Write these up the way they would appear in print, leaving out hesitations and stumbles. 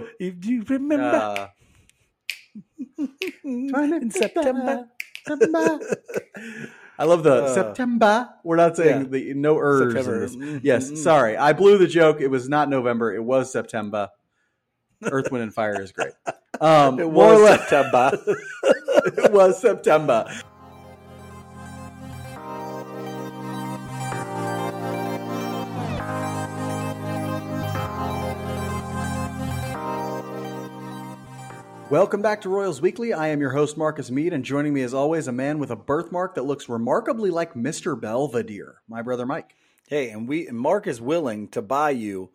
Blue. If you remember, in September. I love the September. We're not saying the no ers. September. Yes, sorry, I blew the joke. It was not November. It was September. Earth, Wind, and Fire is great. It was September. It was September. Welcome back to Royals Weekly. I am your host, Marcus Mead, and joining me as always, a man with a birthmark that looks remarkably like Mr. Belvedere, my brother Mike. Hey, and Mark is willing to buy you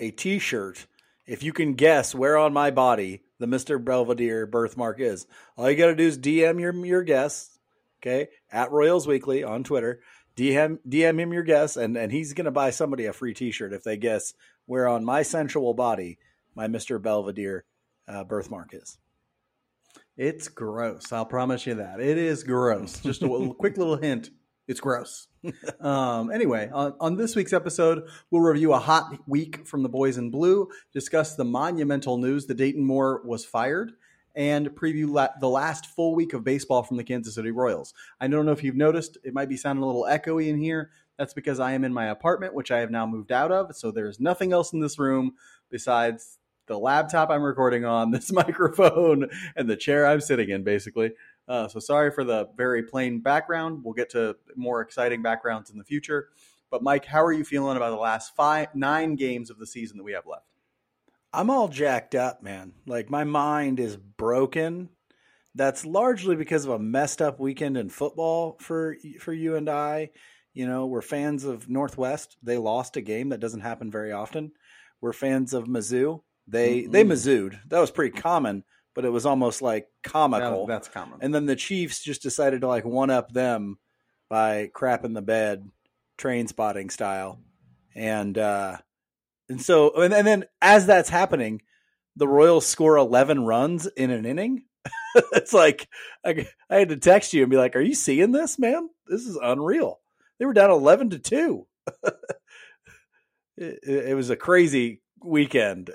a t-shirt if you can guess where on my body the Mr. Belvedere birthmark is. All you got to do is DM your guess, okay, at Royals Weekly on Twitter. DM him your guess, and he's going to buy somebody a free t-shirt if they guess where on my sensual body my Mr. Belvedere birthmark is. It's gross. I'll promise you that. It is gross. Just a quick little hint. It's gross. Anyway, on this week's episode, we'll review a hot week from the Boys in Blue, discuss the monumental news that Dayton Moore was fired, and preview the last full week of baseball from the Kansas City Royals. I don't know if you've noticed, it might be sounding a little echoey in here. That's because I am in my apartment, which I have now moved out of, so there's nothing else in this room besides the laptop I'm recording on, this microphone, and the chair I'm sitting in, basically. So sorry for the very plain background. We'll get to more exciting backgrounds in the future. But Mike, how are you feeling about the last nine games of the season that we have left? I'm all jacked up, man. Like, my mind is broken. That's largely because of a messed up weekend in football for you and I. You know, we're fans of Northwest. They lost a game. That doesn't happen very often. We're fans of Mizzou. They Mizzou'd. That was pretty common, but it was almost like comical. That's common. And then the Chiefs just decided to like one up them by crapping the bed, train spotting style. And then as that's happening, the Royals score 11 runs in an inning. It's like, I had to text you and be like, are you seeing this, man? This is unreal. They were down 11-2. It was a crazy weekend.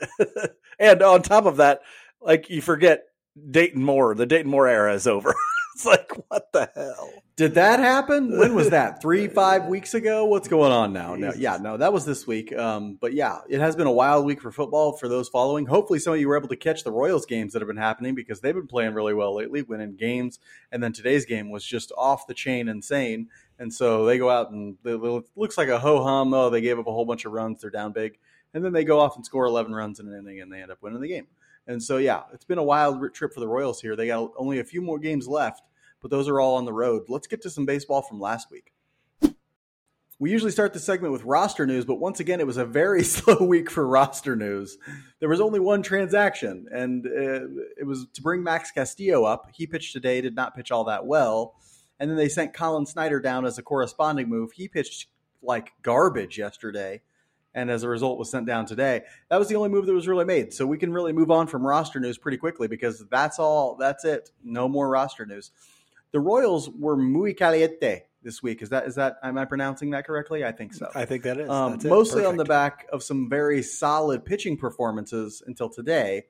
And on top of that, like, you forget Dayton Moore. The Dayton Moore era is over. It's like, what the hell? Did that happen? When was that? 3-5 weeks ago? What's going on now? No, yeah, no, that was this week. But yeah, it has been a wild week for football for those following. Hopefully some of you were able to catch the Royals games that have been happening because they've been playing really well lately, winning games. And then today's game was just off the chain insane. And so they go out and it looks like a ho-hum. Oh, they gave up a whole bunch of runs. They're down big. And then they go off and score 11 runs in an inning, and they end up winning the game. And so, yeah, it's been a wild trip for the Royals here. They got only a few more games left, but those are all on the road. Let's get to some baseball from last week. We usually start this segment with roster news, but once again, it was a very slow week for roster news. There was only one transaction, and it was to bring Max Castillo up. He pitched today, did not pitch all that well. And then they sent Colin Snyder down as a corresponding move. He pitched like garbage yesterday, and as a result was sent down today. That was the only move that was really made. So we can really move on from roster news pretty quickly because that's all. That's it. No more roster news. The Royals were muy caliente this week. Is that am I pronouncing that correctly? I think so. I think that is. Mostly on the back of some very solid pitching performances until today.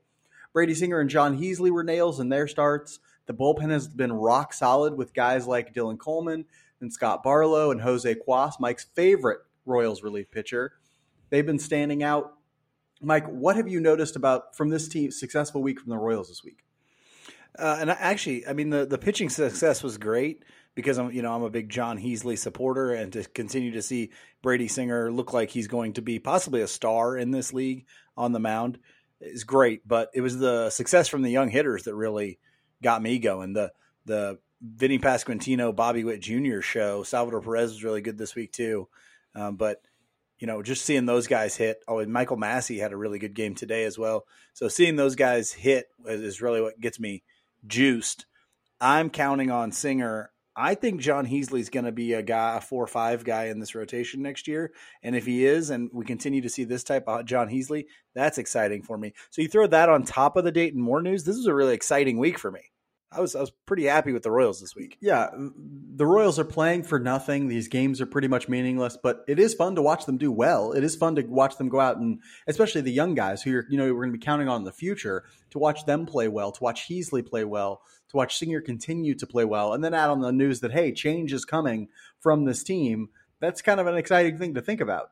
Brady Singer and John Heasley were nails in their starts. The bullpen has been rock solid with guys like Dylan Coleman and Scott Barlow and Jose Quas, Mike's favorite Royals relief pitcher. They've been standing out. Mike, what have you noticed from this team's successful week from the Royals this week? The pitching success was great because I'm a big John Heasley supporter, and to continue to see Brady Singer look like he's going to be possibly a star in this league on the mound is great. But it was the success from the young hitters that really got me going. The Vinnie Pasquantino, Bobby Witt Jr. show. Salvador Perez was really good this week too, but. You know, just seeing those guys hit. Oh, and Michael Massey had a really good game today as well. So seeing those guys hit is really what gets me juiced. I'm counting on Singer. I think John Heasley's going to be a 4 or 5 guy in this rotation next year. And if he is, and we continue to see this type of John Heasley, that's exciting for me. So you throw that on top of the Dayton Moore news. This is a really exciting week for me. I was pretty happy with the Royals this week. Yeah, the Royals are playing for nothing. These games are pretty much meaningless, but it is fun to watch them do well. It is fun to watch them go out, and especially the young guys who we're going to be counting on in the future, to watch them play well, to watch Heasley play well, to watch Singer continue to play well, and then add on the news that, hey, change is coming from this team. That's kind of an exciting thing to think about.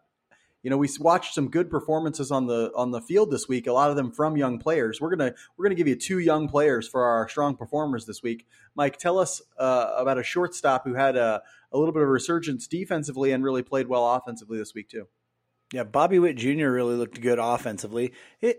You know, we watched some good performances on the field this week, a lot of them from young players. We're gonna give you two young players for our strong performers this week. Mike, tell us about a shortstop who had a little bit of resurgence defensively and really played well offensively this week too. Yeah, Bobby Witt Jr. really looked good offensively.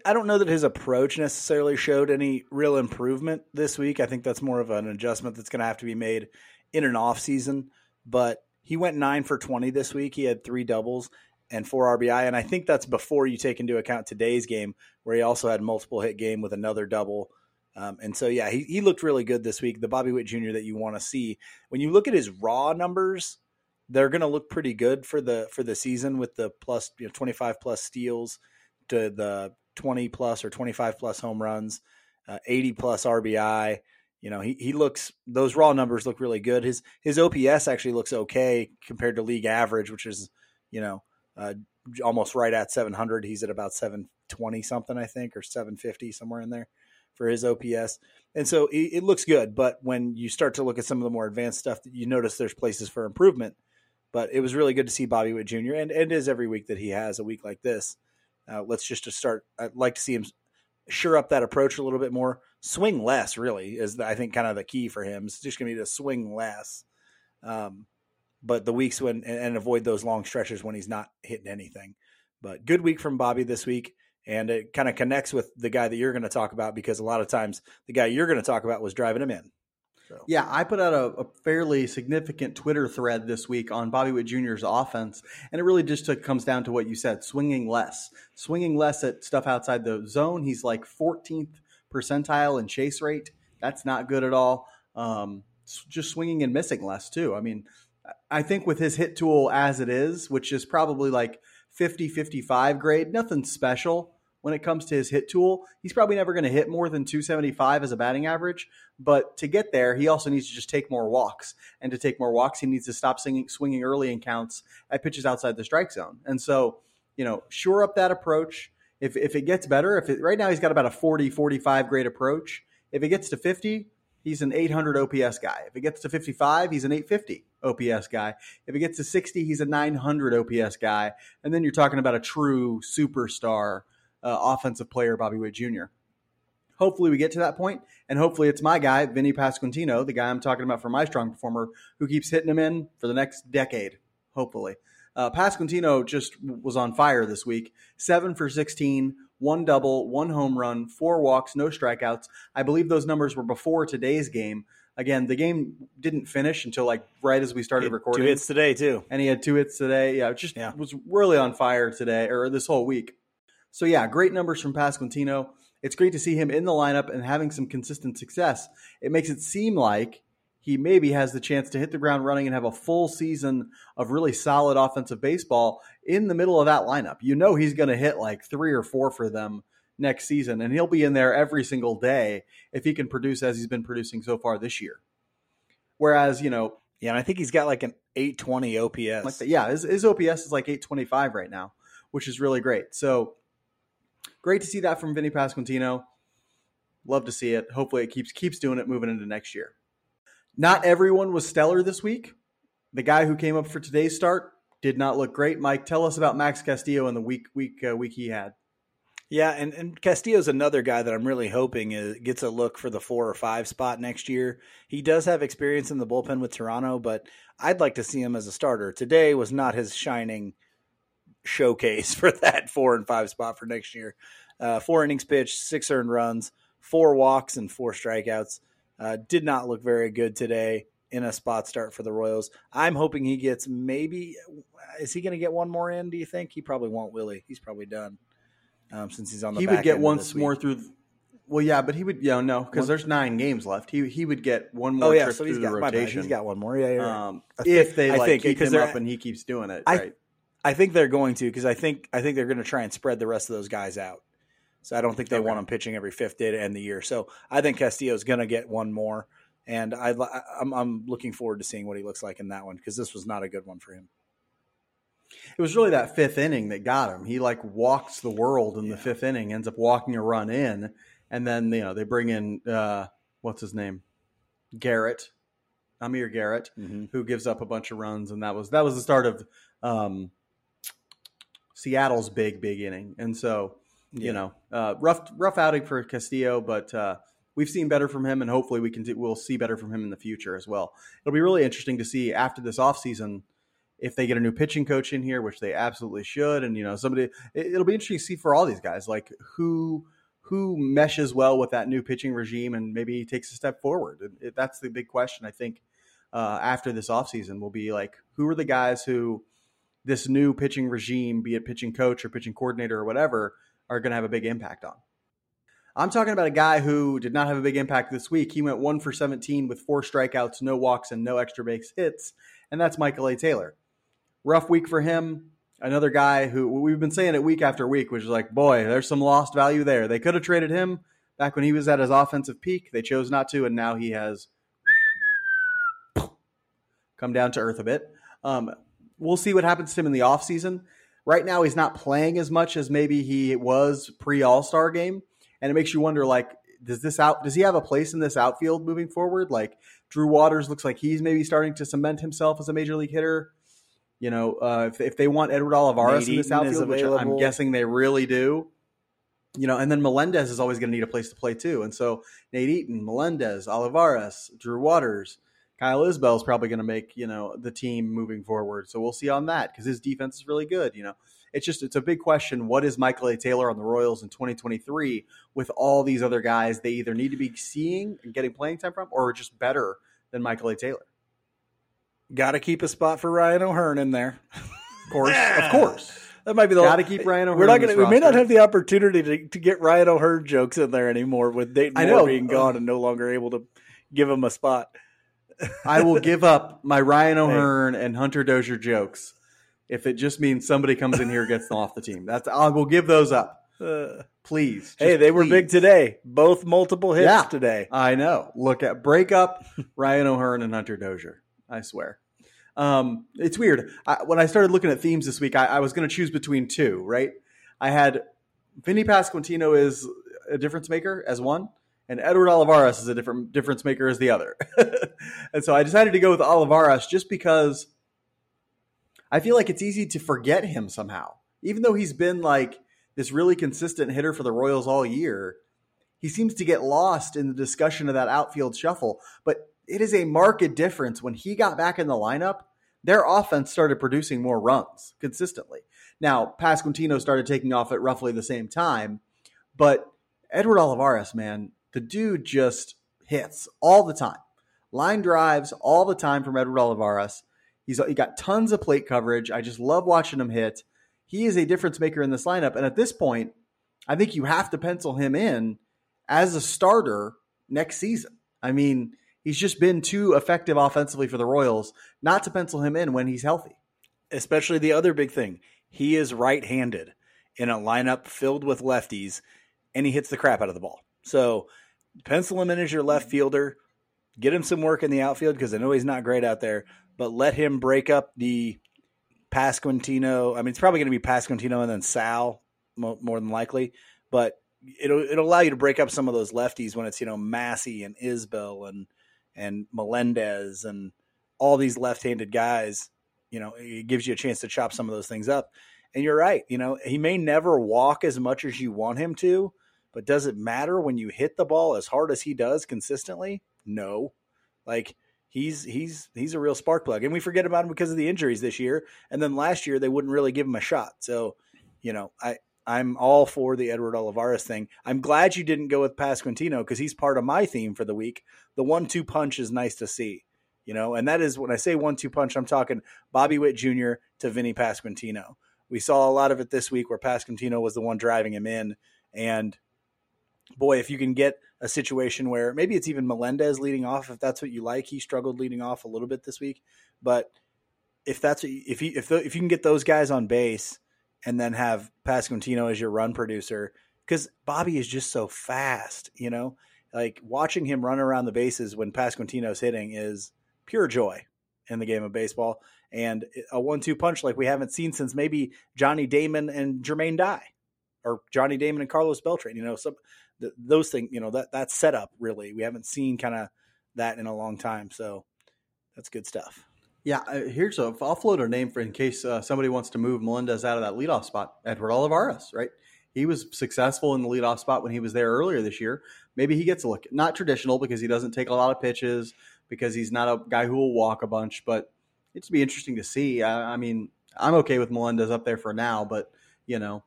I don't know that his approach necessarily showed any real improvement this week. I think that's more of an adjustment that's going to have to be made in an offseason. But he went 9 for 20 this week. He had 3 doubles. And 4 RBI, and I think that's before you take into account today's game, where he also had multiple hit game with another double. And so, yeah, he looked really good this week, the Bobby Witt Jr. that you want to see. When you look at his raw numbers, they're going to look pretty good for the season, with the plus 25-plus steals to the 20-plus or 25-plus home runs, 80-plus RBI. He looks, those raw numbers look really good. His OPS actually looks okay compared to league average, which is, almost right at 700. He's at about 720 something, I think, or 750, somewhere in there for his OPS. And so it looks good. But when you start to look at some of the more advanced stuff, you notice there's places for improvement. But it was really good to see Bobby Witt Jr. And it is every week that he has a week like this. I'd like to see him shore up that approach a little bit more. Swing less, really, is I think kind of the key for him. It's just going to be to swing less. But the weeks when, and avoid those long stretches when he's not hitting anything. But good week from Bobby this week. And it kind of connects with the guy that you're going to talk about, because a lot of times the guy you're going to talk about was driving him in. So. Yeah, I put out a fairly significant Twitter thread this week on Bobby Witt Jr.'s offense. And it really just comes down to what you said, swinging less at stuff outside the zone. He's like 14th percentile in chase rate. That's not good at all. Just swinging and missing less too. I mean, I think with his hit tool as it is, which is probably like 50, 55 grade, nothing special when it comes to his hit tool. He's probably never going to hit more than 275 as a batting average. But to get there, he also needs to just take more walks. And to take more walks, he needs to stop swinging early in counts at pitches outside the strike zone. And so, shore up that approach. If it gets better, right now he's got about a 40, 45 grade approach. If it gets to 50, he's an 800 OPS guy. If it gets to 55, he's an 850 OPS guy. If it gets to 60, he's a 900 OPS guy. And then you're talking about a true superstar offensive player, Bobby Witt Jr. Hopefully we get to that point, and hopefully it's my guy, Vinnie Pasquantino, the guy I'm talking about for my strong performer, who keeps hitting him in for the next decade, hopefully. Pasquantino just was on fire this week. 7 for 16, 1 double, 1 home run, 4 walks, no strikeouts. I believe those numbers were before today's game. Again, the game didn't finish until like right as we started recording. 2 hits today too. And he had 2 hits today. Yeah, was really on fire today, or this whole week. So yeah, great numbers from Pasquantino. It's great to see him in the lineup and having some consistent success. It makes it seem like he maybe has the chance to hit the ground running and have a full season of really solid offensive baseball in the middle of that lineup. He's going to hit like 3 or 4 for them next season, and he'll be in there every single day if he can produce as he's been producing so far this year. Whereas, and I think he's got like an 820 OPS. Like that. Yeah, his OPS is like 825 right now, which is really great. So great to see that from Vinnie Pasquantino. Love to see it. Hopefully it keeps doing it moving into next year. Not everyone was stellar this week. The guy who came up for today's start did not look great. Mike, tell us about Max Castillo and the week he had. Yeah, and Castillo's another guy that I'm really hoping gets a look for the 4 or 5 spot next year. He does have experience in the bullpen with Toronto, but I'd like to see him as a starter. Today was not his shining showcase for that 4 and 5 spot for next year. 4 innings pitched, 6 earned runs, 4 walks, and 4 strikeouts. Did not look very good today in a spot start for the Royals. I'm hoping he gets is he going to get 1 more in, do you think? He probably won't, will he? He's probably done since he's on the back end. He would get once more through – well, yeah, but he would – because there's 9 games left. He would get 1 more trip so through the rotation. He's got 1 more, yeah. Right. If they keep him up and he keeps doing it, right? I think they're going to, because I think they're going to try and spread the rest of those guys out. So I don't think they want him pitching every fifth day to end the year. So I think Castillo's going to get one more. And I'm looking forward to seeing what he looks like in that one, because this was not a good one for him. It was really that fifth inning that got him. He like walks the world in the fifth inning, ends up walking a run in. And then, you know, they bring in, what's his name? Amir Garrett, mm-hmm. who gives up a bunch of runs. And that was the start of Seattle's big inning. And so, you know, rough outing for Castillo, but we've seen better from him, and hopefully we'll see better from him in the future as well. It'll be really interesting to see after this offseason if they get a new pitching coach in here, which they absolutely should. And, you know, it'll be interesting to see for all these guys, like who meshes well with that new pitching regime and maybe takes a step forward. That's the big question, I think, after this offseason will be like, who are the guys who this new pitching regime, be it pitching coach or pitching coordinator or whatever, are going to have a big impact on. I'm talking about a guy who did not have a big impact this week. He went 1-for-17 with 4 strikeouts, no walks, and no extra base hits, and that's Michael A. Taylor. Rough week for him. Another guy who we've been saying it week after week, which is like, boy, there's some lost value there. They could have traded him back when he was at his offensive peak. They chose not to, and now he has come down to earth a bit. We'll see what happens to him in the offseason. Right now, he's not playing as much as maybe he was pre-All-Star game, and it makes you wonder, like, does he have a place in this outfield moving forward? Like, Drew Waters looks like he's maybe starting to cement himself as a major league hitter. You know, if they want Edward Olivares in this outfield, which I'm guessing they really do, you know, and then Melendez is always going to need a place to play too. And so Nate Eaton, Melendez, Olivares, Drew Waters, Kyle Isbell is probably going to make, you know, the team moving forward. So we'll see on that, because his defense is really good. You know, it's a big question. What is Michael A. Taylor on the Royals in 2023 with all these other guys they either need to be seeing and getting playing time from, or just better than Michael A. Taylor? Got to keep a spot for Ryan O'Hearn in there. Of course. That might be the. Got to keep Ryan O'Hearn. We may not have the opportunity to get Ryan O'Hearn jokes in there anymore with Dayton Moore being gone and no longer able to give him a spot. I will give up my Ryan O'Hearn and Hunter Dozier jokes if it just means somebody comes in here and gets them off the team. I will give those up. Please. Hey, they were big today. Both multiple hits today. I know. Look at break up Ryan O'Hearn and Hunter Dozier. I swear. It's weird. When I started looking at themes this week, I was going to choose between two, right? I had Vinnie Pasquantino is a difference maker as one, and Edward Olivares is a different difference maker as the other. And so I decided to go with Olivares just because I feel like it's easy to forget him somehow. Even though he's been like this really consistent hitter for the Royals all year, he seems to get lost in the discussion of that outfield shuffle. But it is a marked difference. When he got back in the lineup, their offense started producing more runs consistently. Now, Pasquantino started taking off at roughly the same time, but Edward Olivares, man, the dude just hits all the time. Line drives all the time from Edward Olivares. He got tons of plate coverage. I just love watching him hit. He is a difference maker in this lineup. And at this point, I think you have to pencil him in as a starter next season. I mean, he's just been too effective offensively for the Royals not to pencil him in when he's healthy. Especially the other big thing. He is right-handed in a lineup filled with lefties, and he hits the crap out of the ball. So pencil him in as your left fielder. Get him some work in the outfield, because I know he's not great out there, but let him break up the Pasquantino. I mean, it's probably going to be Pasquantino and then Sal, more than likely, but it'll allow you to break up some of those lefties when it's, you know, Massey and Isbell and Melendez and all these left-handed guys. You know, it gives you a chance to chop some of those things up. And you're right. You know, he may never walk as much as you want him to, but does it matter when you hit the ball as hard as he does consistently? No. Like, he's a real spark plug, and we forget about him because of the injuries this year. And then last year they wouldn't really give him a shot. So, you know, I'm all for the Edward Olivares thing. I'm glad you didn't go with Pasquantino, because he's part of my theme for the week. The 1-2 punch is nice to see, you know, and that is, when I say 1-2 punch, I'm talking Bobby Witt Jr. to Vinnie Pasquantino. We saw a lot of it this week where Pasquantino was the one driving him in. And boy, if you can get a situation where maybe it's even Melendez leading off, if that's what you like. He struggled leading off a little bit this week, but if you can get those guys on base, and then have Pasquantino as your run producer, because Bobby is just so fast, you know, like watching him run around the bases when Pasquantino's hitting is pure joy in the game of baseball, and a 1-2 punch like we haven't seen since maybe Johnny Damon and Jermaine Dye, or Johnny Damon and Carlos Beltran, you know, those things, you know, that setup, really, we haven't seen kind of that in a long time. So that's good stuff. Yeah, I'll float a name for in case somebody wants to move Melendez out of that leadoff spot. Edward Olivares, right? He was successful in the leadoff spot when he was there earlier this year. Maybe he gets a look. Not traditional because he doesn't take a lot of pitches, because he's not a guy who will walk a bunch, but it'd be interesting to see. I mean, I'm okay with Melendez up there for now, but, you know,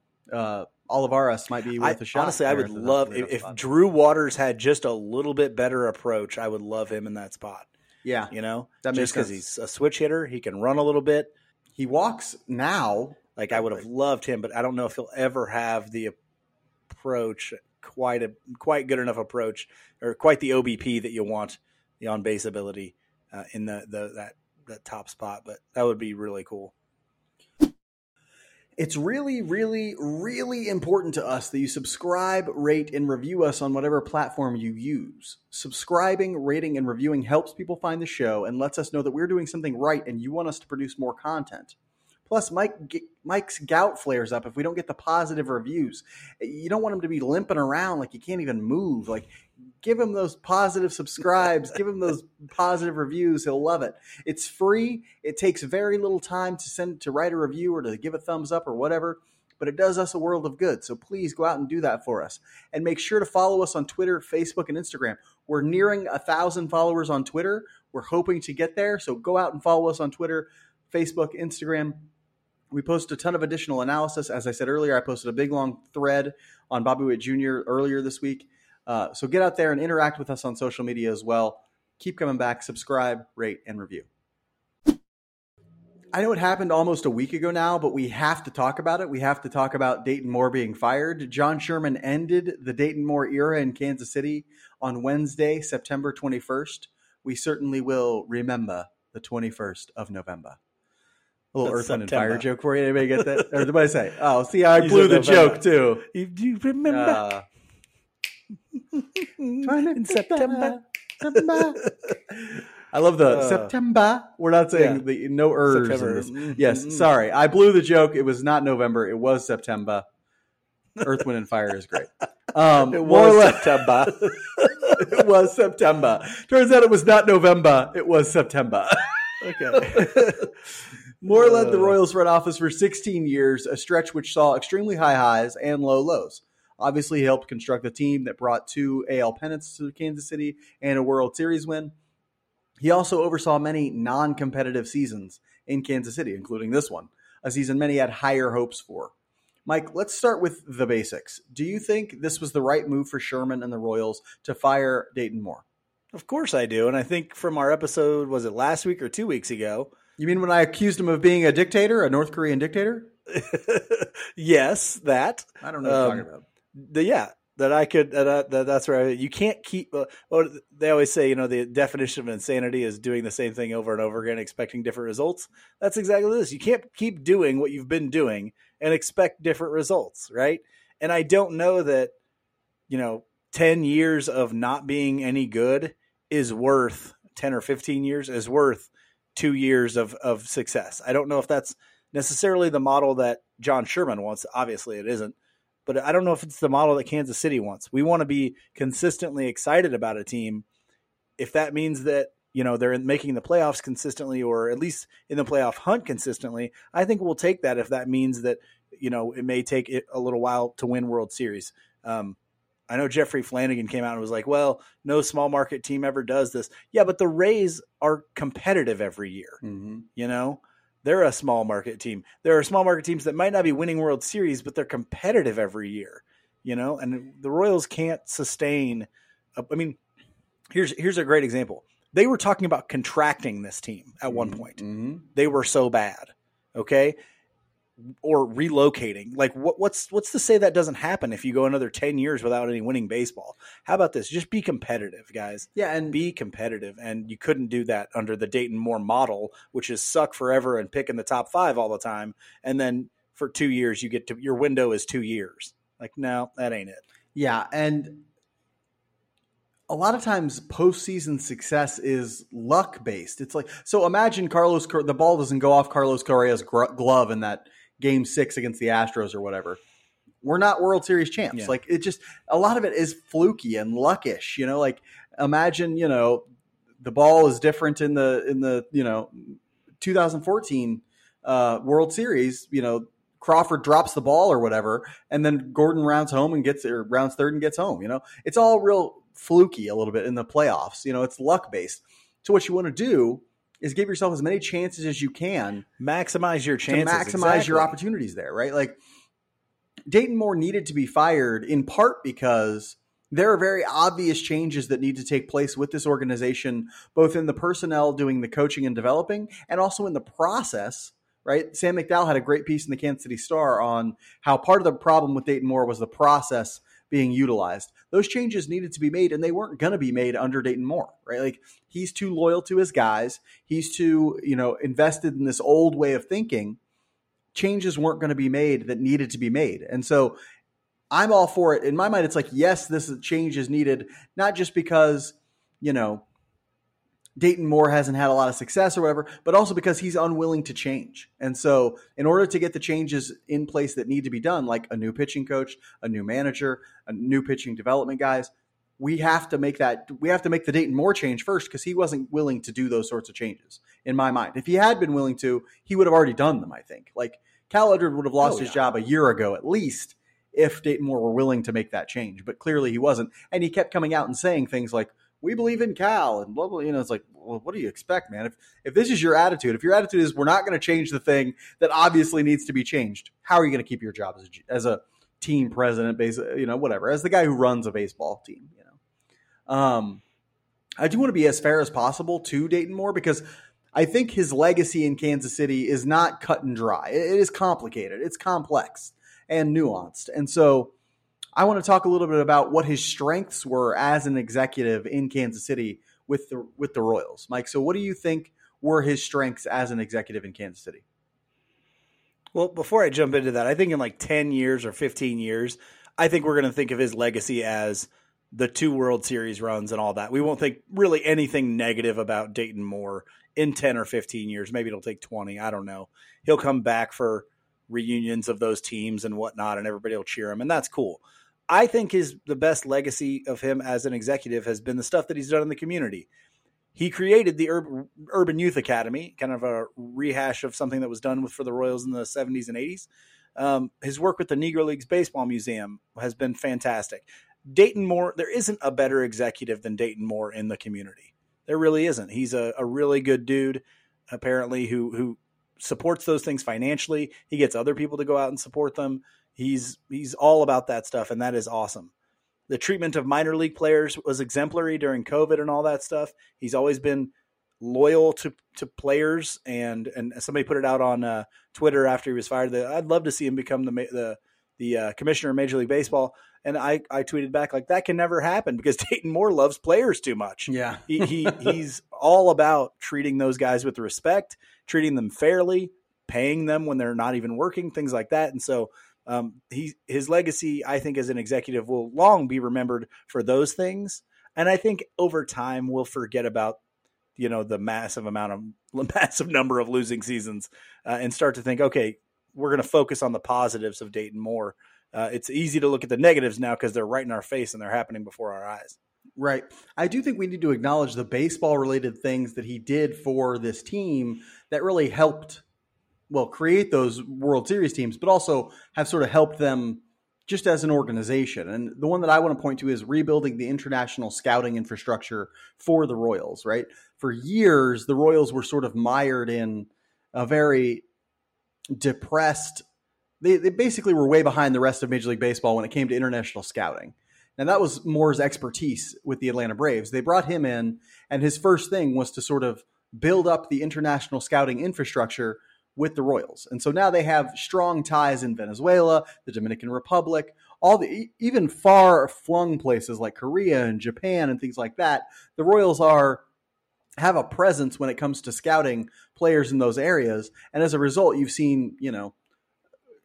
Olivares might be worth a shot. Honestly, I would love if Drew Waters had just a little bit better approach. I would love him in that spot. Yeah, you know, that just because he's a switch hitter, he can run a little bit. He walks now. Like I would have loved him, but I don't know if he'll ever have the approach, quite good enough approach, or quite the OBP that you want, the on base ability in that top spot. But that would be really cool. It's really, really, really important to us that you subscribe, rate, and review us on whatever platform you use. Subscribing, rating, and reviewing helps people find the show and lets us know that we're doing something right and you want us to produce more content. Plus, Mike's gout flares up if we don't get the positive reviews. You don't want him to be limping around like he can't even move. Like, give him those positive subscribes. Give him those positive reviews. He'll love it. It's free. It takes very little time to write a review or to give a thumbs up or whatever, but it does us a world of good. So please go out and do that for us. And make sure to follow us on Twitter, Facebook, and Instagram. We're nearing 1,000 followers on Twitter. We're hoping to get there. So go out and follow us on Twitter, Facebook, Instagram. We post a ton of additional analysis. As I said earlier, I posted a big, long thread on Bobby Witt Jr. earlier this week. So get out there and interact with us on social media as well. Keep coming back, subscribe, rate, and review. I know it happened almost a week ago now, but we have to talk about it. We have to talk about Dayton Moore being fired. John Sherman ended the Dayton Moore era in Kansas City on Wednesday, September 21st. We certainly will remember the 21st of November. A little Earth, Wind, and Fire joke for you. Anybody get that? Or did I say? Oh, see, I blew the joke too. Do you remember? In September. I love the September. We're not saying the no ers. Yes, sorry, I blew the joke. It was not November. It was September. Earth, Wind, and Fire is great. It was September. It was September. Turns out it was not November. It was September. Okay. Moore led the Royals front office for 16 years, a stretch which saw extremely high highs and low lows. Obviously, he helped construct a team that brought 2 AL pennants to Kansas City and a World Series win. He also oversaw many non-competitive seasons in Kansas City, including this one, a season many had higher hopes for. Mike, let's start with the basics. Do you think this was the right move for Sherman and the Royals to fire Dayton Moore? Of course I do, and I think from our episode, was it last week or 2 weeks ago? You mean when I accused him of being a dictator, a North Korean dictator? Yes, that. I don't know what you're talking about. That's where you can't keep they always say, you know, the definition of insanity is doing the same thing over and over again, expecting different results. That's exactly this. You can't keep doing what you've been doing and expect different results, right? And I don't know that, you know, 10 years of not being any good is worth 10 or 15 years is worth 2 years of success. I don't know if that's necessarily the model that John Sherman wants. Obviously it isn't, but I don't know if it's the model that Kansas City wants. We want to be consistently excited about a team. If that means that, you know, they're making the playoffs consistently, or at least in the playoff hunt consistently, I think we'll take that. If that means that, you know, it may take it a little while to win World Series. I know Jeffrey Flanagan came out and was like, well, no small market team ever does this. Yeah, but the Rays are competitive every year. Mm-hmm. You know, they're a small market team. There are small market teams that might not be winning World Series, but they're competitive every year, you know, and the Royals can't sustain. I mean, here's a great example. They were talking about contracting this team at one point. Mm-hmm. They were so bad. Okay. Or relocating. Like what's to say that doesn't happen if you go another 10 years without any winning baseball? How about this? Just be competitive, guys. Yeah, and be competitive. And you couldn't do that under the Dayton Moore model, which is suck forever and pick in the top 5 all the time. And then for 2 years, your window is 2 years. Like, no, that ain't it. Yeah, and a lot of times postseason success is luck based. It's like, so imagine the ball doesn't go off Carlos Correa's glove in that game 6 against the Astros or whatever. We're not World Series champs. Yeah. Like, it just, a lot of it is fluky and luckish, you know, like imagine, you know, the ball is different in the, you know, 2014 World Series, you know, Crawford drops the ball or whatever, and then Gordon rounds third and gets home. You know, it's all real fluky a little bit in the playoffs. You know, it's luck based. So what you want to do is give yourself as many chances as you can. Maximize your chances. Your opportunities there, right? Like, Dayton Moore needed to be fired in part because there are very obvious changes that need to take place with this organization, both in the personnel doing the coaching and developing, and also in the process, right? Sam McDowell had a great piece in the Kansas City Star on how part of the problem with Dayton Moore was the process being utilized. Those changes needed to be made, and they weren't going to be made under Dayton Moore, right? Like, he's too loyal to his guys. He's too, you know, invested in this old way of thinking. Changes weren't going to be made that needed to be made. And so I'm all for it. In my mind, it's like, yes, this change is needed, not just because, you know, Dayton Moore hasn't had a lot of success or whatever, but also because he's unwilling to change. And so in order to get the changes in place that need to be done, like a new pitching coach, a new manager, a new pitching development guys, we have to make the Dayton Moore change first, because he wasn't willing to do those sorts of changes, in my mind. If he had been willing to, he would have already done them, I think. Like, Cal Edward would have lost his job a year ago at least if Dayton Moore were willing to make that change. But clearly he wasn't. And he kept coming out and saying things like, we believe in Cal and blah, blah, you know, it's like, well, what do you expect, man? If this is your attitude, if your attitude is we're not going to change the thing that obviously needs to be changed, how are you going to keep your job as a team president, you know, whatever, as the guy who runs a baseball team, you know? I do want to be as fair as possible to Dayton Moore, because I think his legacy in Kansas City is not cut and dry. It is complicated. It's complex and nuanced. And so I want to talk a little bit about what his strengths were as an executive in Kansas City with the Royals. Mike, so what do you think were his strengths as an executive in Kansas City? Well, before I jump into that, I think in like 10 years or 15 years, I think we're going to think of his legacy as the 2 World Series runs and all that. We won't think really anything negative about Dayton Moore in 10 or 15 years. Maybe it'll take 20. I don't know. He'll come back for reunions of those teams and whatnot, and everybody will cheer him. And that's cool. I think the best legacy of him as an executive has been the stuff that he's done in the community. He created the Urban Youth Academy, kind of a rehash of something that was done for the Royals in the 70s and 80s. His work with the Negro Leagues Baseball Museum has been fantastic. Dayton Moore, there isn't a better executive than Dayton Moore in the community. There really isn't. He's a really good dude, apparently, who supports those things financially. He gets other people to go out and support them. He's all about that stuff, and that is awesome. The treatment of minor league players was exemplary during COVID and all that stuff. He's always been loyal to players, and somebody put it out on Twitter after he was fired that I'd love to see him become the commissioner of Major League Baseball. And I tweeted back like, that can never happen because Dayton Moore loves players too much. Yeah. He's all about treating those guys with respect, treating them fairly, paying them when they're not even working, things like that. And so his legacy, I think, as an executive will long be remembered for those things. And I think over time we'll forget about, you know, the massive number of losing seasons and start to think, okay, we're going to focus on the positives of Dayton Moore. It's easy to look at the negatives now because they're right in our face and they're happening before our eyes. Right. I do think we need to acknowledge the baseball-related things that he did for this team that really helped, well, create those World Series teams, but also have sort of helped them just as an organization. And the one that I want to point to is rebuilding the international scouting infrastructure for the Royals, right? For years, the Royals were sort of mired in a very depressed They basically were way behind the rest of Major League Baseball when it came to international scouting. Now, that was Moore's expertise with the Atlanta Braves. They brought him in, and his first thing was to sort of build up the international scouting infrastructure with the Royals. And so now they have strong ties in Venezuela, the Dominican Republic, even far-flung places like Korea and Japan and things like that. The Royals have a presence when it comes to scouting players in those areas. And as a result, you've seen, you know,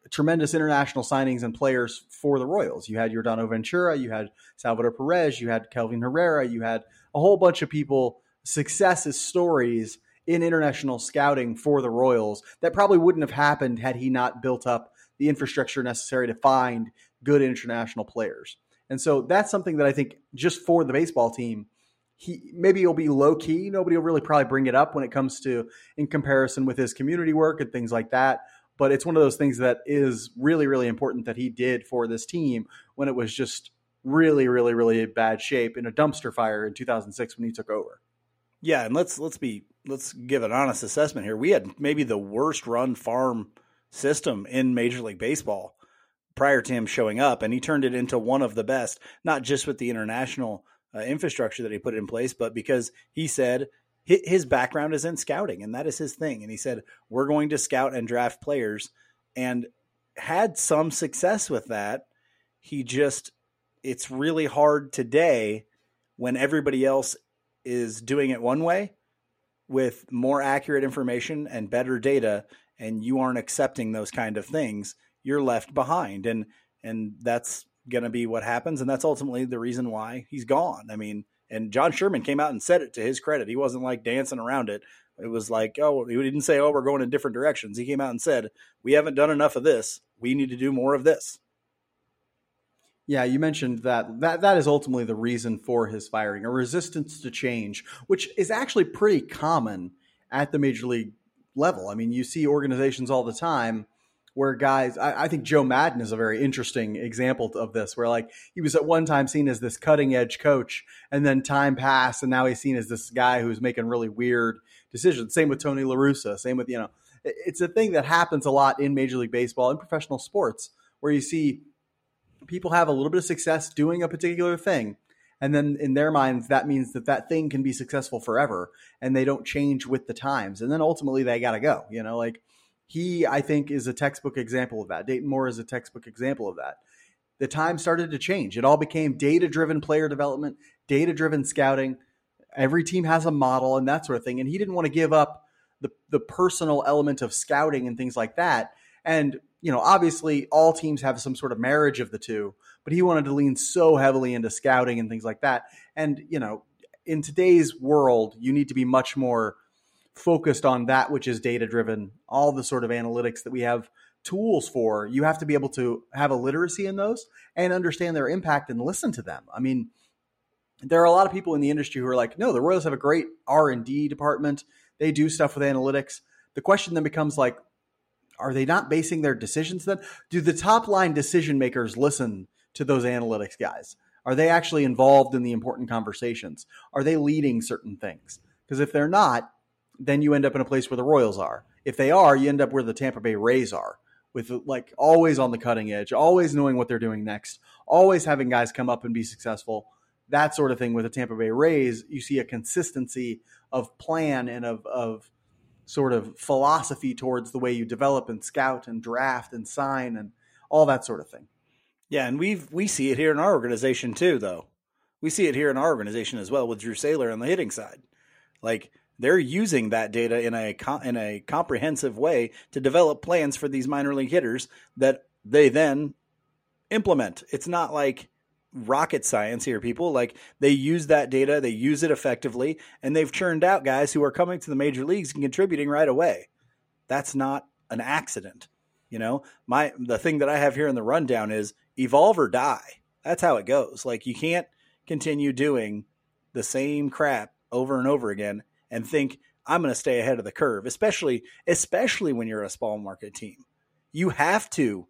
tremendous international signings and players for the Royals. You had Yordan Ventura, you had Salvador Perez, you had Kelvin Herrera, you had a whole bunch of people, successes, stories in international scouting for the Royals that probably wouldn't have happened had he not built up the infrastructure necessary to find good international players. And so that's something that I think just for the baseball team, maybe it'll be low key. Nobody will really probably bring it up when it comes to in comparison with his community work and things like that. But it's one of those things that is really, really important that he did for this team when it was just really, really, really in bad shape in a dumpster fire in 2006 when he took over. Yeah, and let's give an honest assessment here. We had maybe the worst run farm system in Major League Baseball prior to him showing up, and he turned it into one of the best, not just with the international infrastructure that he put in place, but because he said his background is in scouting and that is his thing. And he said, we're going to scout and draft players, and had some success with that. He just, it's really hard today when everybody else is doing it one way with more accurate information and better data, and you aren't accepting those kind of things. You're left behind. And that's going to be what happens. And that's ultimately the reason why he's gone. I mean, and John Sherman came out and said it to his credit. He wasn't like dancing around it. It was like, oh, he didn't say, oh, we're going in different directions. He came out and said, we haven't done enough of this. We need to do more of this. Yeah, you mentioned that is ultimately the reason for his firing, a resistance to change, which is actually pretty common at the major league level. I mean, you see organizations all the time where guys, I think Joe Madden is a very interesting example of this, where like he was at one time seen as this cutting edge coach, and then time passed and now he's seen as this guy who's making really weird decisions. Same with Tony La Russa, same with, you know, it's a thing that happens a lot in Major League Baseball and professional sports, where you see people have a little bit of success doing a particular thing. And then in their minds, that means that thing can be successful forever, and they don't change with the times. And then ultimately they got to go, you know, like, he, I think, is a textbook example of that. Dayton Moore is a textbook example of that. The time started to change. It all became data-driven player development, data-driven scouting. Every team has a model and that sort of thing. And he didn't want to give up the personal element of scouting and things like that. And, you know, obviously all teams have some sort of marriage of the two, but he wanted to lean so heavily into scouting and things like that. And, you know, in today's world, you need to be much more focused on that which is data-driven, all the sort of analytics that we have tools for. You have to be able to have a literacy in those and understand their impact and listen to them. I mean, there are a lot of people in the industry who are like, no, the Royals have a great R&D department. They do stuff with analytics. The question then becomes like, are they not basing their decisions then? Do the top-line decision makers listen to those analytics guys? Are they actually involved in the important conversations? Are they leading certain things? Because if they're not, then you end up in a place where the Royals are. If they are, you end up where the Tampa Bay Rays are, with like always on the cutting edge, always knowing what they're doing next, always having guys come up and be successful, that sort of thing. With the Tampa Bay Rays, you see a consistency of plan and of sort of philosophy towards the way you develop and scout and draft and sign and all that sort of thing. Yeah, and we see it here in our organization too, though. We see it here in our organization as well with Drew Saylor on the hitting side. Like, they're using that data in a comprehensive way to develop plans for these minor league hitters that they then implement. It's not like rocket science here, people. Like, they use that data, they use it effectively, and they've churned out guys who are coming to the major leagues and contributing right away. That's not an accident. You know, the thing that I have here in the rundown is evolve or die. That's how it goes. Like, you can't continue doing the same crap over and over again and think, I'm going to stay ahead of the curve, especially when you're a small market team. You have to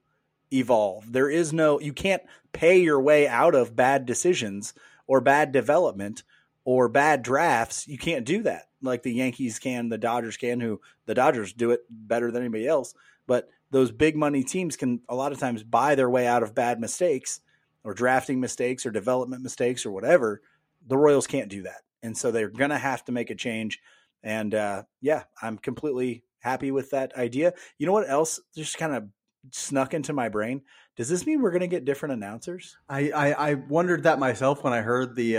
evolve. There is no, you can't pay your way out of bad decisions or bad development or bad drafts. You can't do that. Like the Yankees can, the Dodgers can, who the Dodgers do it better than anybody else. But those big money teams can a lot of times buy their way out of bad mistakes or drafting mistakes or development mistakes or whatever. The Royals can't do that. And so they're going to have to make a change. And I'm completely happy with that idea. You know what else just kind of snuck into my brain? Does this mean we're going to get different announcers? I wondered that myself when I heard the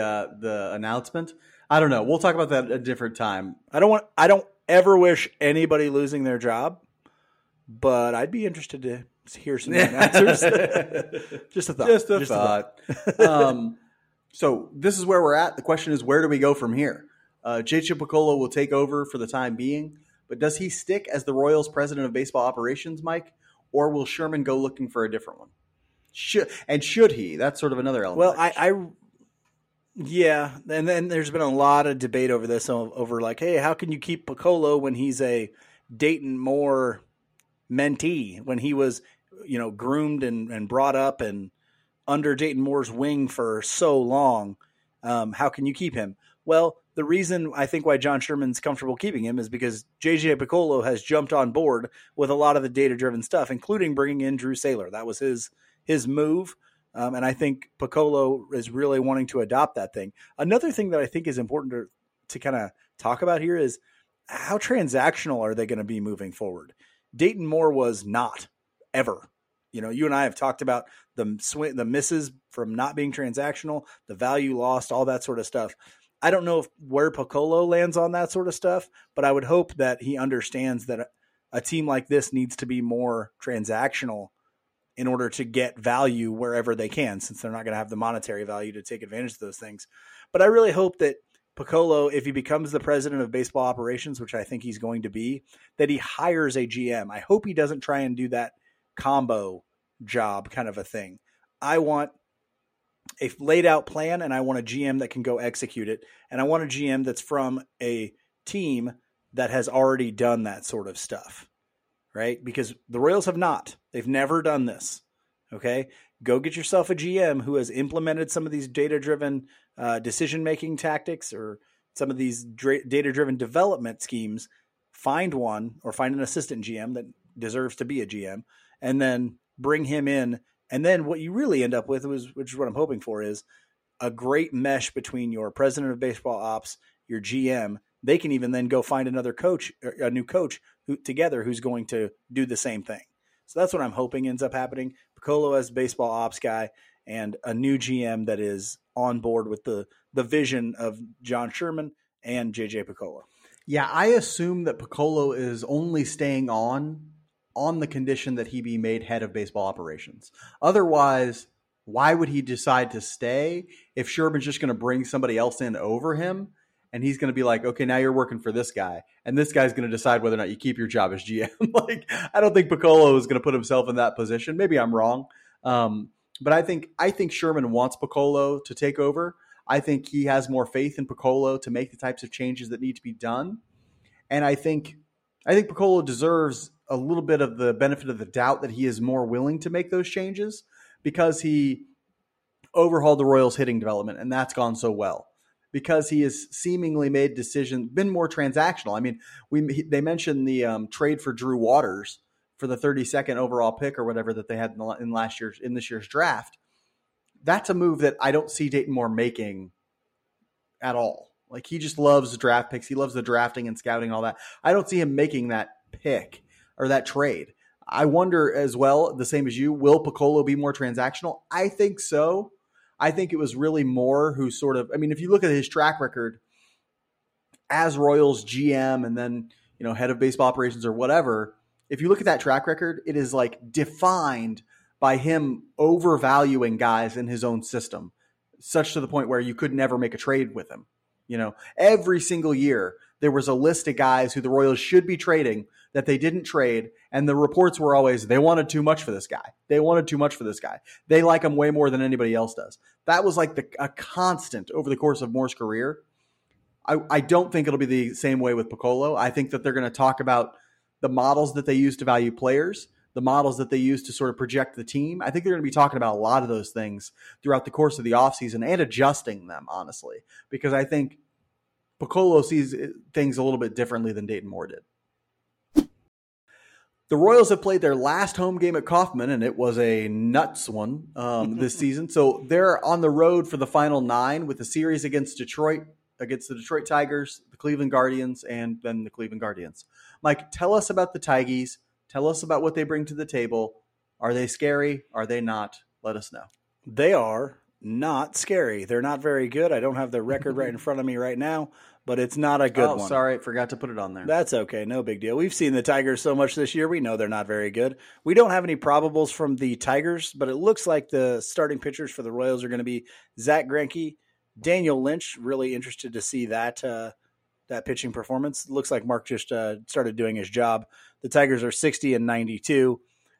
announcement. I don't know. We'll talk about that a different time. I don't ever wish anybody losing their job, but I'd be interested to hear some answers. Just a thought. So this is where we're at. The question is, where do we go from here? J.J. Picollo will take over for the time being, but does he stick as the Royals president of baseball operations, Mike, or will Sherman go looking for a different one? Should he? That's sort of another element. Well, yeah, and then there's been a lot of debate over this, over like, hey, how can you keep Picollo when he's a Dayton Moore mentee, when he was, you know, groomed and brought up and under Dayton Moore's wing for so long? How can you keep him? Well, the reason I think why John Sherman's comfortable keeping him is because J.J. Picollo has jumped on board with a lot of the data-driven stuff, including bringing in Drew Saylor. That was his move. And I think Picollo is really wanting to adopt that thing. Another thing that I think is important to kind of talk about here is how transactional are they going to be moving forward? Dayton Moore was not ever. You know, you and I have talked about the misses from not being transactional, the value lost, all that sort of stuff. I don't know where Picollo lands on that sort of stuff, but I would hope that he understands that a team like this needs to be more transactional in order to get value wherever they can, since they're not going to have the monetary value to take advantage of those things. But I really hope that Picollo, if he becomes the president of baseball operations, which I think he's going to be, that he hires a GM. I hope he doesn't try and do that combo job kind of a thing. I want a laid out plan, and I want a GM that can go execute it. And I want a GM that's from a team that has already done that sort of stuff. Right? Because the Royals have not. They've never done this. Okay? Go get yourself a GM who has implemented some of these data-driven decision-making tactics or some of these data-driven development schemes. Find one, or find an assistant GM that deserves to be a GM, and then bring him in. And then what you really end up with, which is what I'm hoping for, is a great mesh between your president of baseball ops, your GM. They can even then go find another coach, or a new coach together who's going to do the same thing. So that's what I'm hoping ends up happening. Picollo as baseball ops guy and a new GM that is on board with the vision of John Sherman and J.J. Picollo. Yeah, I assume that Picollo is only staying on the condition that he be made head of baseball operations. Otherwise, why would he decide to stay if Sherman's just going to bring somebody else in over him? And he's going to be like, okay, now you're working for this guy. And this guy's going to decide whether or not you keep your job as GM. Like, I don't think Picollo is going to put himself in that position. Maybe I'm wrong. But I think Sherman wants Picollo to take over. I think he has more faith in Picollo to make the types of changes that need to be done. And I think Picollo deserves a little bit of the benefit of the doubt that he is more willing to make those changes because he overhauled the Royals hitting development, and that's gone so well. Because he has seemingly made decisions, been more transactional. I mean, they mentioned the trade for Drew Waters for the 32nd overall pick or whatever that they had in this year's draft. That's a move that I don't see Dayton Moore making at all. Like, he just loves draft picks. He loves the drafting and scouting and all that. I don't see him making that pick or that trade. I wonder as well, the same as you, will Picollo be more transactional? I think so. I think it was really Moore who sort of, I mean, if you look at his track record as Royals GM and then, you know, head of baseball operations or whatever, if you look at that track record, it is like defined by him overvaluing guys in his own system, such to the point where you could never make a trade with him. You know, every single year there was a list of guys who the Royals should be trading that they didn't trade. And the reports were always, they wanted too much for this guy. They wanted too much for this guy. They like him way more than anybody else does. That was like a constant over the course of Moore's career. I don't think it'll be the same way with Picollo. I think that they're going to talk about the models that they use to value players, the models that they use to sort of project the team. I think they're going to be talking about a lot of those things throughout the course of the offseason and adjusting them, honestly, because I think Picollo sees things a little bit differently than Dayton Moore did. The Royals have played their last home game at Kauffman, and it was a nuts one this season. So they're on the road for the final 9 with a series against the Detroit Tigers, the Cleveland Guardians, and then the Cleveland Guardians. Mike, tell us about the Tigers. Tell us about what they bring to the table. Are they scary? Are they not? Let us know. They are not scary. They're not very good. I don't have their record right in front of me right now, but it's not a good one. Oh, sorry. I forgot to put it on there. That's okay. No big deal. We've seen the Tigers so much this year. We know they're not very good. We don't have any probables from the Tigers, but it looks like the starting pitchers for the Royals are going to be Zach Greinke, Daniel Lynch. Really interested to see that that pitching performance. Looks like Mark just started doing his job. The Tigers are 60-92.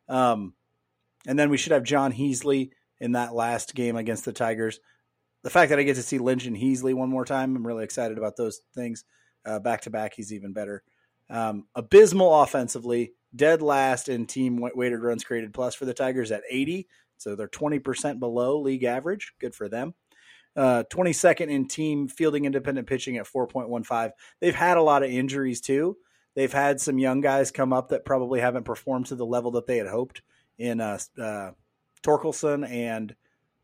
And then we should have John Heasley in that last game against the Tigers. The fact that I get to see Lynch and Heasley one more time, I'm really excited about those things. Back-to-back, he's even better. Abysmal offensively, dead last in team weighted runs created plus for the Tigers at 80, so they're 20% below league average. Good for them. 22nd in team fielding independent pitching at 4.15. They've had a lot of injuries too. They've had some young guys come up that probably haven't performed to the level that they had hoped in Torkelson and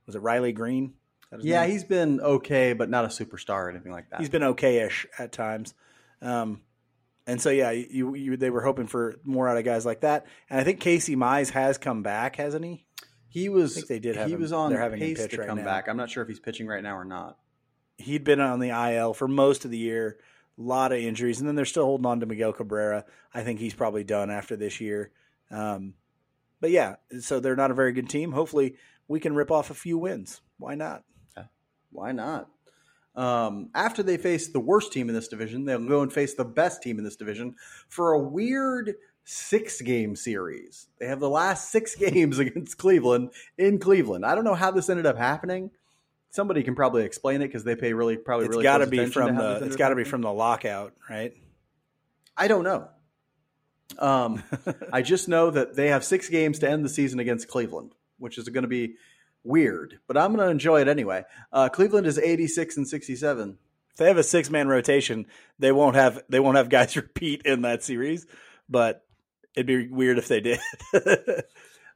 was it Riley Green? Yeah, he's been okay, but not a superstar or anything like that. He's been okay-ish at times. And so, yeah, they were hoping for more out of guys like that. And I think Casey Mize has come back, hasn't he? He was. I think they did. Have he was on pace to come back. I'm not sure if he's pitching right now or not. He'd been on the IL for most of the year. A lot of injuries, and then they're still holding on to Miguel Cabrera. I think he's probably done after this year. But yeah, so they're not a very good team. Hopefully, we can rip off a few wins. Why not? Why not? After they face the worst team in this division, they'll go and face the best team in this division for a weird 6-game series. They have the last 6 games against Cleveland in Cleveland. I don't know how this ended up happening. Somebody can probably explain it because they pay really got to be from the lockout, right? I don't know. I just know that they have 6 games to end the season against Cleveland, which is going to be weird, but I'm going to enjoy it anyway. Cleveland is 86-67. If they have a 6-man rotation, they won't have guys repeat in that series, but it'd be weird if they did. So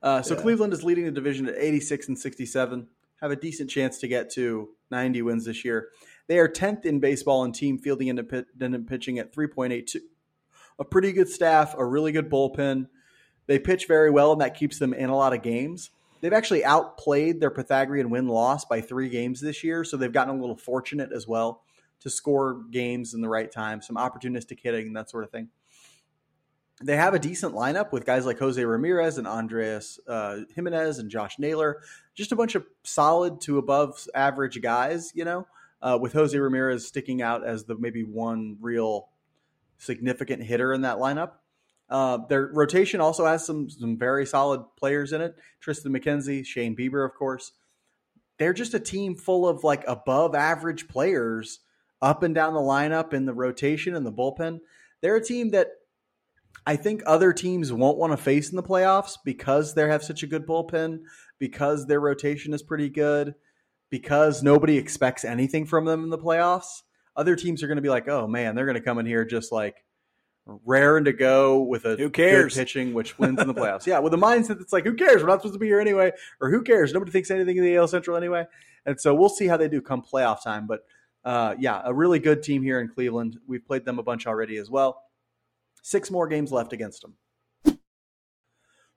yeah. Cleveland is leading the division at 86-67. Have a decent chance to get to 90 wins this year. They are 10th in baseball in team fielding independent pitching at 3.82. A pretty good staff, a really good bullpen. They pitch very well, and that keeps them in a lot of games. They've actually outplayed their Pythagorean win-loss by 3 games this year, so they've gotten a little fortunate as well to score games in the right time, some opportunistic hitting, that sort of thing. They have a decent lineup with guys like Jose Ramirez and Andres Jimenez and Josh Naylor, just a bunch of solid to above average guys, with Jose Ramirez sticking out as the maybe one real significant hitter in that lineup. Their rotation also has some very solid players in it. Tristan McKenzie, Shane Bieber, of course. They're just a team full of like above average players up and down the lineup in the rotation and the bullpen. They're a team that I think other teams won't want to face in the playoffs because they have such a good bullpen, because their rotation is pretty good, because nobody expects anything from them in the playoffs. Other teams are going to be like, oh man, they're going to come in here just like raring to go with a good pitching, which wins in the playoffs. Yeah, with a mindset that's like, who cares? We're not supposed to be here anyway. Or who cares? Nobody thinks anything in the AL Central anyway. And so we'll see how they do come playoff time. But yeah, a really good team here in Cleveland. We've played them a bunch already as well. 6 more games left against them.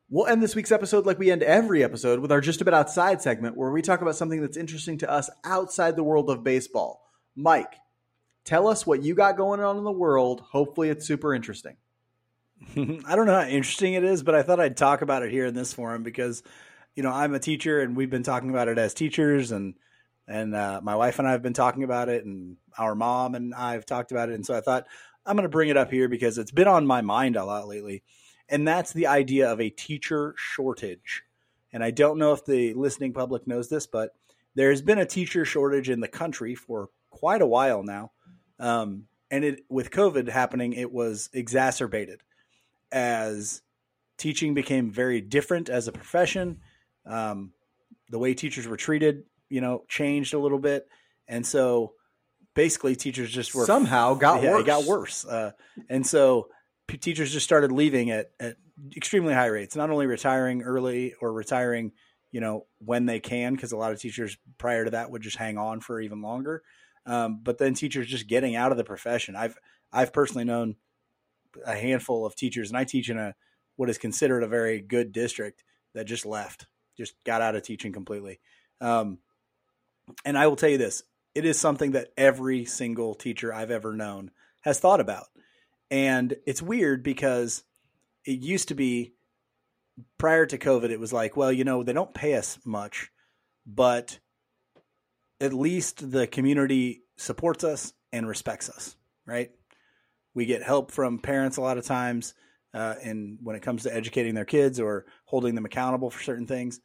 We'll end this week's episode like we end every episode with our Just About Outside segment, where we talk about something that's interesting to us outside the world of baseball. Mike, tell us what you got going on in the world. Hopefully it's super interesting. I don't know how interesting it is, but I thought I'd talk about it here in this forum because, I'm a teacher and we've been talking about it as teachers and my wife and I have been talking about it and our mom and I have talked about it. And so I thought I'm going to bring it up here because it's been on my mind a lot lately. And that's the idea of a teacher shortage. And I don't know if the listening public knows this, but there's been a teacher shortage in the country for quite a while now. And with COVID happening, it was exacerbated as teaching became very different as a profession. The way teachers were treated, changed a little bit. And so basically teachers just were somehow worse. It got worse. And so teachers just started leaving at extremely high rates, not only retiring early or retiring, when they can, because a lot of teachers prior to that would just hang on for even longer. But then teachers just getting out of the profession. I've personally known a handful of teachers, and I teach in what is considered a very good district that just left, just got out of teaching completely. And I will tell you this, it is something that every single teacher I've ever known has thought about. And it's weird because it used to be, prior to COVID, it was like, well, you know, they don't pay us much, but at least the community supports us and respects us, right? We get help from parents a lot of times, and when it comes to educating their kids or holding them accountable for certain things.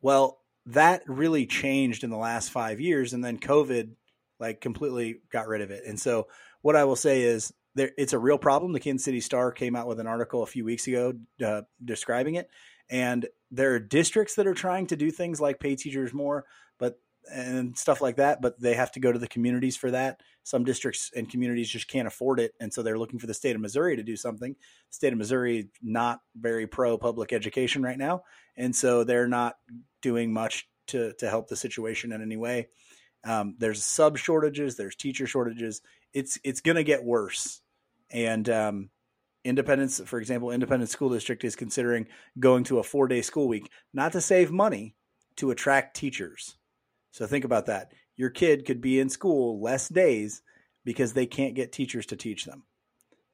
Well, that really changed in the last 5 years, and then COVID like completely got rid of it. And so what I will say is there, it's a real problem. The Kansas City Star came out with an article a few weeks ago describing it. And there are districts that are trying to do things like pay teachers more, but and stuff like that, but they have to go to the communities for that. Some districts and communities just can't afford it. And so they're looking for the state of Missouri to do something. The state of Missouri is not very pro public education right now. And so they're not doing much to help the situation in any way. There's sub shortages, there's teacher shortages. It's going to get worse. And, Independence, for example, Independence School District is considering going to a 4-day school week, not to save money, to attract teachers. So think about that. Your kid could be in school less days because they can't get teachers to teach them.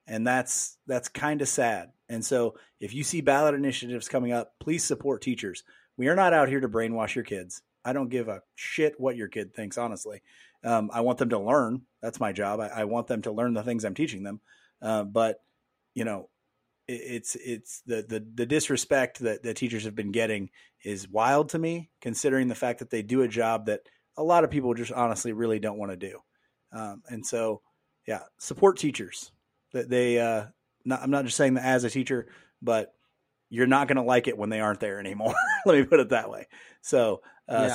And that's kind of sad. And so if you see ballot initiatives coming up, please support teachers. We are not out here to brainwash your kids. I don't give a shit what your kid thinks, honestly. I want them to learn. That's my job. I want them to learn the things I'm teaching them. But you know, it's the disrespect that the teachers have been getting is wild to me, considering the fact that they do a job that a lot of people just honestly really don't want to do. And so, yeah, support teachers. That they, I'm not just saying that as a teacher, but you're not going to like it when they aren't there anymore. Let me put it that way. So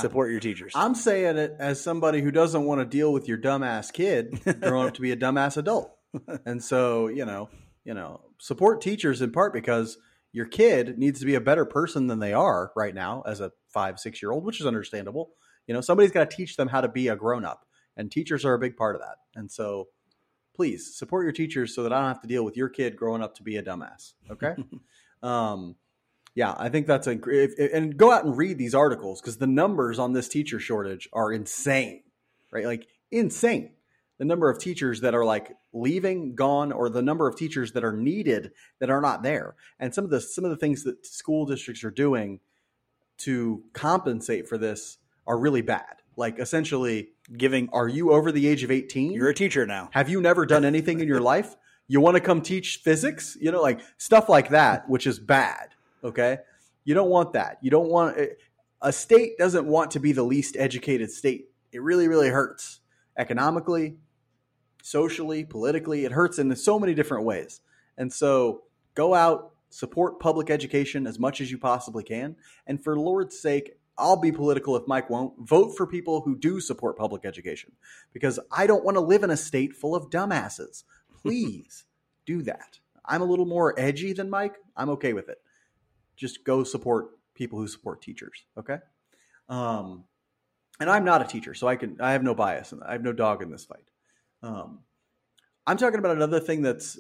support your teachers. I'm saying it as somebody who doesn't want to deal with your dumbass kid growing up to be a dumbass adult. And so, you know, support teachers in part because your kid needs to be a better person than they are right now as a 5-6 year old, which is understandable. You know, somebody's got to teach them how to be a grown up, and teachers are a big part of that. And so please support your teachers so that I don't have to deal with your kid growing up to be a dumbass. Okay. Yeah, I think that's and go out and read these articles because the numbers on this teacher shortage are insane, right? Like insane. The number of teachers that are like leaving, gone, or the number of teachers that are needed that are not there. And some of the things that school districts are doing to compensate for this are really bad. Like essentially giving, are you over the age of 18? You're a teacher now. Have you never done anything in your life? You want to come teach physics? You know, like stuff like that, which is bad. Okay. You don't want that. You don't want a state doesn't want to be the least educated state. It really, really hurts economically, socially, politically. It hurts in so many different ways. And so go out, support public education as much as you possibly can. And for Lord's sake, I'll be political if Mike won't. Vote for people who do support public education because I don't want to live in a state full of dumbasses. Please do that. I'm a little more edgy than Mike. I'm okay with it. Just go support people who support teachers. Okay. And I'm not a teacher, so I have no bias and I have no dog in this fight. I'm talking about another thing that's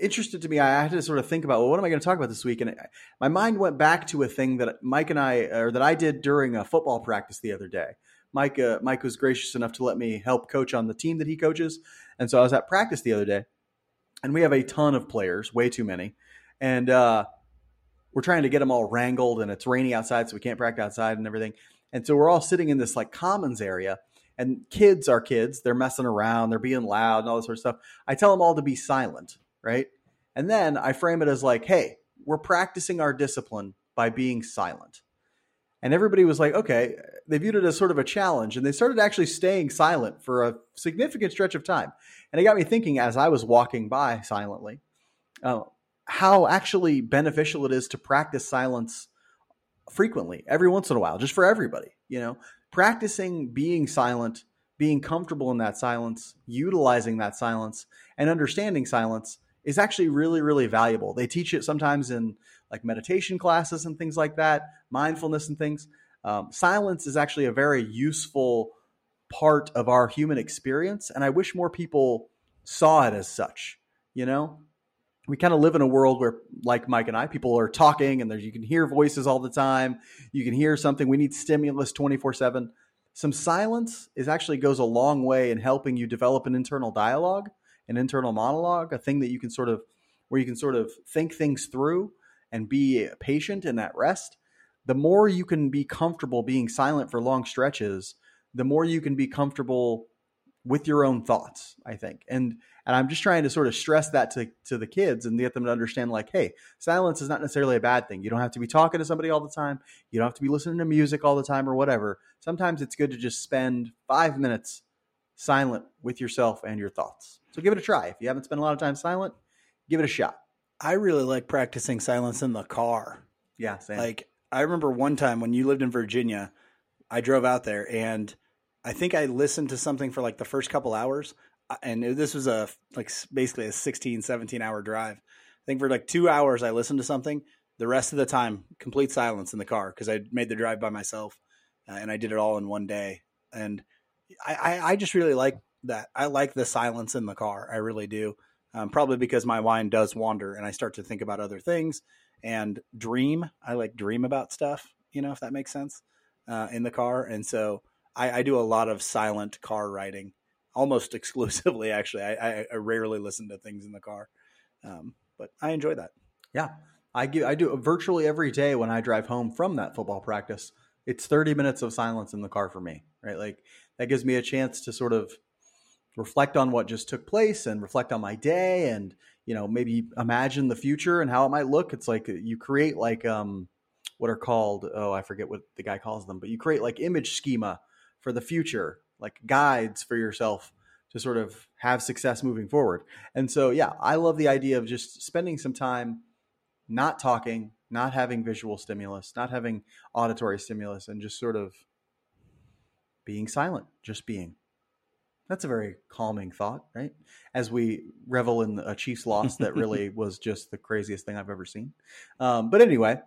interested to me. I had to sort of think about, well, what am I going to talk about this week? And my mind went back to a thing that Mike and I, or that I did during a football practice the other day. Mike was gracious enough to let me help coach on the team that he coaches. And so I was at practice the other day and we have a ton of players, way too many. And we're trying to get them all wrangled and it's raining outside, so we can't practice outside and everything. And so we're all sitting in this like commons area and kids are kids. They're messing around. They're being loud and all this sort of stuff. I tell them all to be silent, right? And then I frame it as like, hey, we're practicing our discipline by being silent. And everybody was like, okay, they viewed it as sort of a challenge. And they started actually staying silent for a significant stretch of time. And it got me thinking as I was walking by silently, how actually beneficial it is to practice silence frequently, every once in a while, just for everybody, you know, practicing being silent, being comfortable in that silence, utilizing that silence and understanding silence is actually really, really valuable. They teach it sometimes in like meditation classes and things like that, mindfulness and things. Silence is actually a very useful part of our human experience. And I wish more people saw it as such, you know. We kind of live in a world where, like Mike and I, people are talking and you can hear voices all the time. You can hear something. We need stimulus 24/7. some silence is actually goes a long way in helping you develop an internal dialogue, an internal monologue, a thing that you can sort of, where you can sort of think things through and be patient in that rest. The more you can be comfortable being silent for long stretches, the more you can be comfortable with your own thoughts, I think. And I'm just trying to sort of stress that to the kids and get them to understand, like, hey, silence is not necessarily a bad thing. You don't have to be talking to somebody all the time. You don't have to be listening to music all the time or whatever. Sometimes it's good to just spend 5 minutes silent with yourself and your thoughts. So give it a try. If you haven't spent a lot of time silent, give it a shot. I really like practicing silence in the car. Yeah, same. Like, I remember one time when you lived in Virginia, I drove out there and I think I listened to something for like the first couple hours. And this was a, like, basically a 16, 17 hour drive. I think for like 2 hours, I listened to something. The rest of the time, complete silence in the car, because I made the drive by myself and I did it all in one day. And I just really like that. I like the silence in the car. I really do. Probably because my mind does wander and I start to think about other things and dream. I like dream about stuff, you know, if that makes sense, in the car. And so I do a lot of silent car riding, almost exclusively, actually. I rarely listen to things in the car, but I enjoy that. Yeah, I do virtually every day when I drive home from that football practice. It's 30 minutes of silence in the car for me, right? Like, that gives me a chance to sort of reflect on what just took place and reflect on my day and, you know, maybe imagine the future and how it might look. It's like you create like what are called, I forget what the guy calls them, but you create like image schema for the future, like guides for yourself to sort of have success moving forward. And so, yeah, I love the idea of just spending some time not talking, not having visual stimulus, not having auditory stimulus, and just sort of being silent, just being. That's a very calming thought, right? As we revel in a Chiefs loss that really was just the craziest thing I've ever seen. But anyway,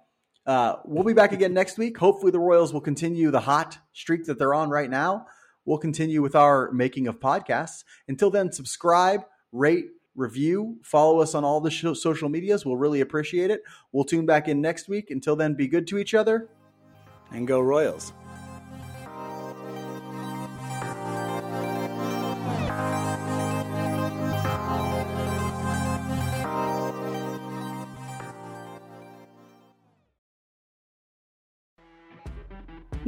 we'll be back again next week. Hopefully the Royals will continue the hot streak that they're on right now. We'll continue with our making of podcasts. Until then, subscribe, rate, review, follow us on all the social medias. We'll really appreciate it. We'll tune back in next week. Until then, be good to each other. And go Royals.